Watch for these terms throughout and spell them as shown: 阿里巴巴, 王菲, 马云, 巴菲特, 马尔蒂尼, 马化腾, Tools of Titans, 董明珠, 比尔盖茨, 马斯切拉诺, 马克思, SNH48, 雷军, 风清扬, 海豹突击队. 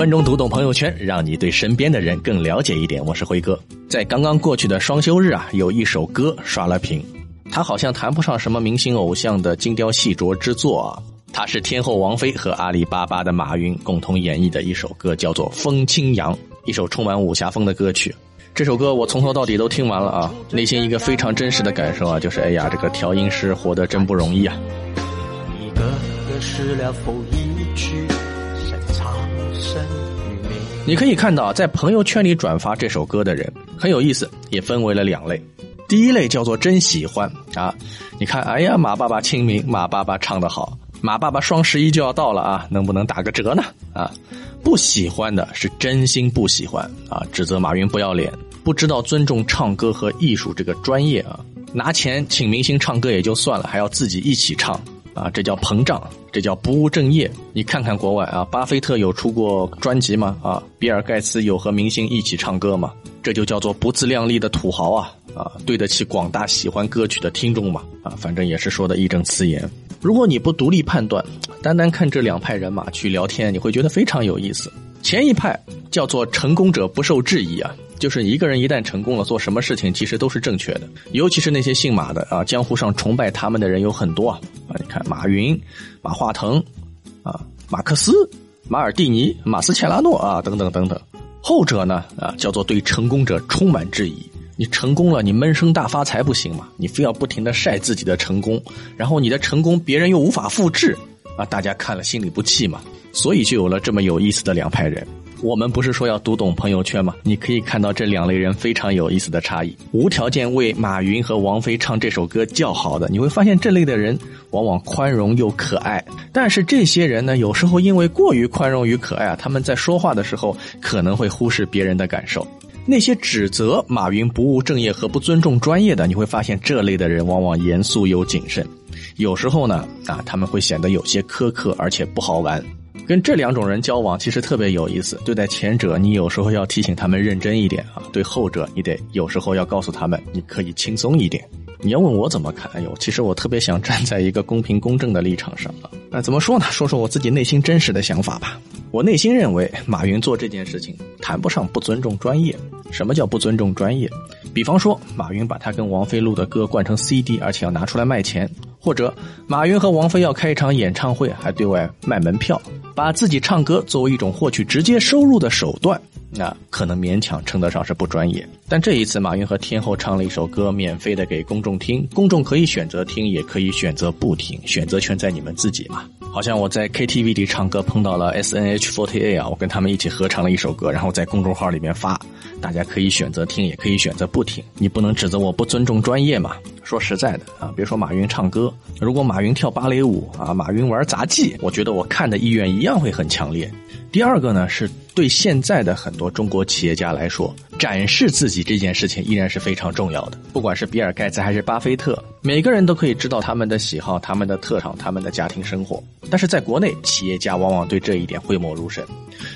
5分钟读懂朋友圈，让你对身边的人更了解一点。我是辉哥。在刚刚过去的双休日啊，有一首歌刷了屏。它好像谈不上什么明星偶像的精雕细琢之作啊，它是天后王菲和阿里巴巴的马云共同演绎的一首歌，叫做《风清扬》，一首充满武侠风的歌曲。这首歌我从头到底都听完了啊，内心一个非常真实的感受啊，就是哎呀，这个调音师活得真不容易啊。一个个是了否一句深藏身与名。你可以看到，在朋友圈里转发这首歌的人很有意思，也分为了2类。第一类叫做真喜欢啊，你看，哎呀，马爸爸清明，马爸爸唱得好，马爸爸双11就要到了啊，能不能打个折呢？啊，不喜欢的是真心不喜欢啊，指责马云不要脸，不知道尊重唱歌和艺术这个专业啊，拿钱请明星唱歌也就算了，还要自己一起唱啊，这叫膨胀，这叫不务正业。你看看国外啊，巴菲特有出过专辑吗？啊，比尔盖茨有和明星一起唱歌吗？这就叫做不自量力的土豪啊！啊，对得起广大喜欢歌曲的听众嘛！啊，反正也是说的义正辞严。如果你不独立判断，单单看这2派人马去聊天，你会觉得非常有意思。前一派叫做成功者不受质疑啊，就是一个人一旦成功了，做什么事情其实都是正确的，尤其是那些姓马的啊，江湖上崇拜他们的人有很多啊。你看马云、马化腾啊、马克思、马尔蒂尼、马斯切拉诺啊，等等等等。后者呢啊，叫做对成功者充满质疑。你成功了，你闷声大发财不行嘛？你非要不停地晒自己的成功，然后你的成功别人又无法复制啊！大家看了心里不气嘛，所以就有了这么有意思的2派人。我们不是说要读懂朋友圈吗？你可以看到这2类人非常有意思的差异。无条件为马云和王菲唱这首歌叫好的，你会发现这类的人往往宽容又可爱。但是这些人呢，有时候因为过于宽容与可爱啊，他们在说话的时候可能会忽视别人的感受。那些指责马云不务正业和不尊重专业的，你会发现这类的人往往严肃又谨慎，有时候呢啊，他们会显得有些苛刻，而且不好玩。跟这2种人交往其实特别有意思，对待前者你有时候要提醒他们认真一点啊，对后者你得有时候要告诉他们你可以轻松一点。你要问我怎么看，哎呦，其实我特别想站在一个公平公正的立场上啊。那怎么说呢？说说我自己内心真实的想法吧。我内心认为马云做这件事情谈不上不尊重专业。什么叫不尊重专业？比方说马云把他跟王菲录的歌灌成 CD， 而且要拿出来卖钱，或者马云和王菲要开一场演唱会还对外卖门票，把自己唱歌作为一种获取直接收入的手段，那可能勉强称得上是不专业。但这一次马云和天后唱了一首歌，免费的给公众听，公众可以选择听也可以选择不听，选择权在你们自己嘛。好像我在 KTV 里唱歌碰到了 SNH48 啊，我跟他们一起合唱了一首歌，然后在公众号里面发，大家可以选择听也可以选择不听，你不能指责我不尊重专业嘛。说实在的啊，别说马云唱歌，如果马云跳芭蕾舞啊，马云玩杂技，我觉得我看的意愿一样会很强烈。第二个呢，是对现在的很多中国企业家来说，展示自己这件事情依然是非常重要的。不管是比尔盖茨还是巴菲特，每个人都可以知道他们的喜好、他们的特长、他们的家庭生活。但是在国内，企业家往往对这一点讳莫如深。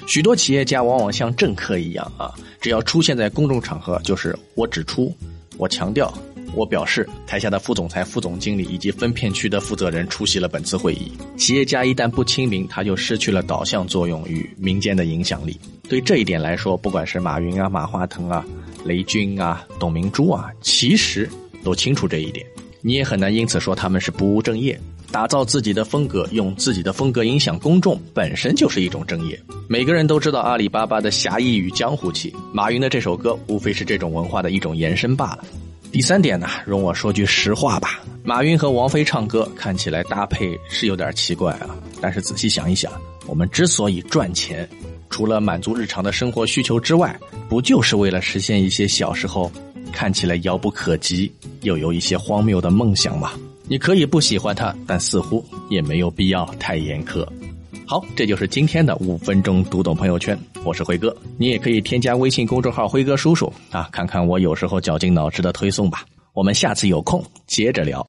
许多企业家往往像政客一样啊，只要出现在公众场合，就是我指出，我强调，我表示。台下的副总裁、副总经理以及分片区的负责人出席了本次会议。企业家一旦不亲民，他就失去了导向作用与民间的影响力。对这一点来说，不管是马云啊、马化腾啊、雷军啊、董明珠啊，其实都清楚这一点。你也很难因此说他们是不务正业。打造自己的风格，用自己的风格影响公众，本身就是一种正业。每个人都知道阿里巴巴的侠义与江湖气，马云的这首歌无非是这种文化的一种延伸罢了。第3点呢，容我说句实话吧，马云和王菲唱歌看起来搭配是有点奇怪啊，但是仔细想一想，我们之所以赚钱，除了满足日常的生活需求之外，不就是为了实现一些小时候看起来遥不可及又有一些荒谬的梦想吗？你可以不喜欢它，但似乎也没有必要太严苛。好，这就是今天的5分钟读懂朋友圈，我是辉哥。你也可以添加微信公众号辉哥叔叔啊，看看我有时候绞尽脑汁的推送吧。我们下次有空接着聊。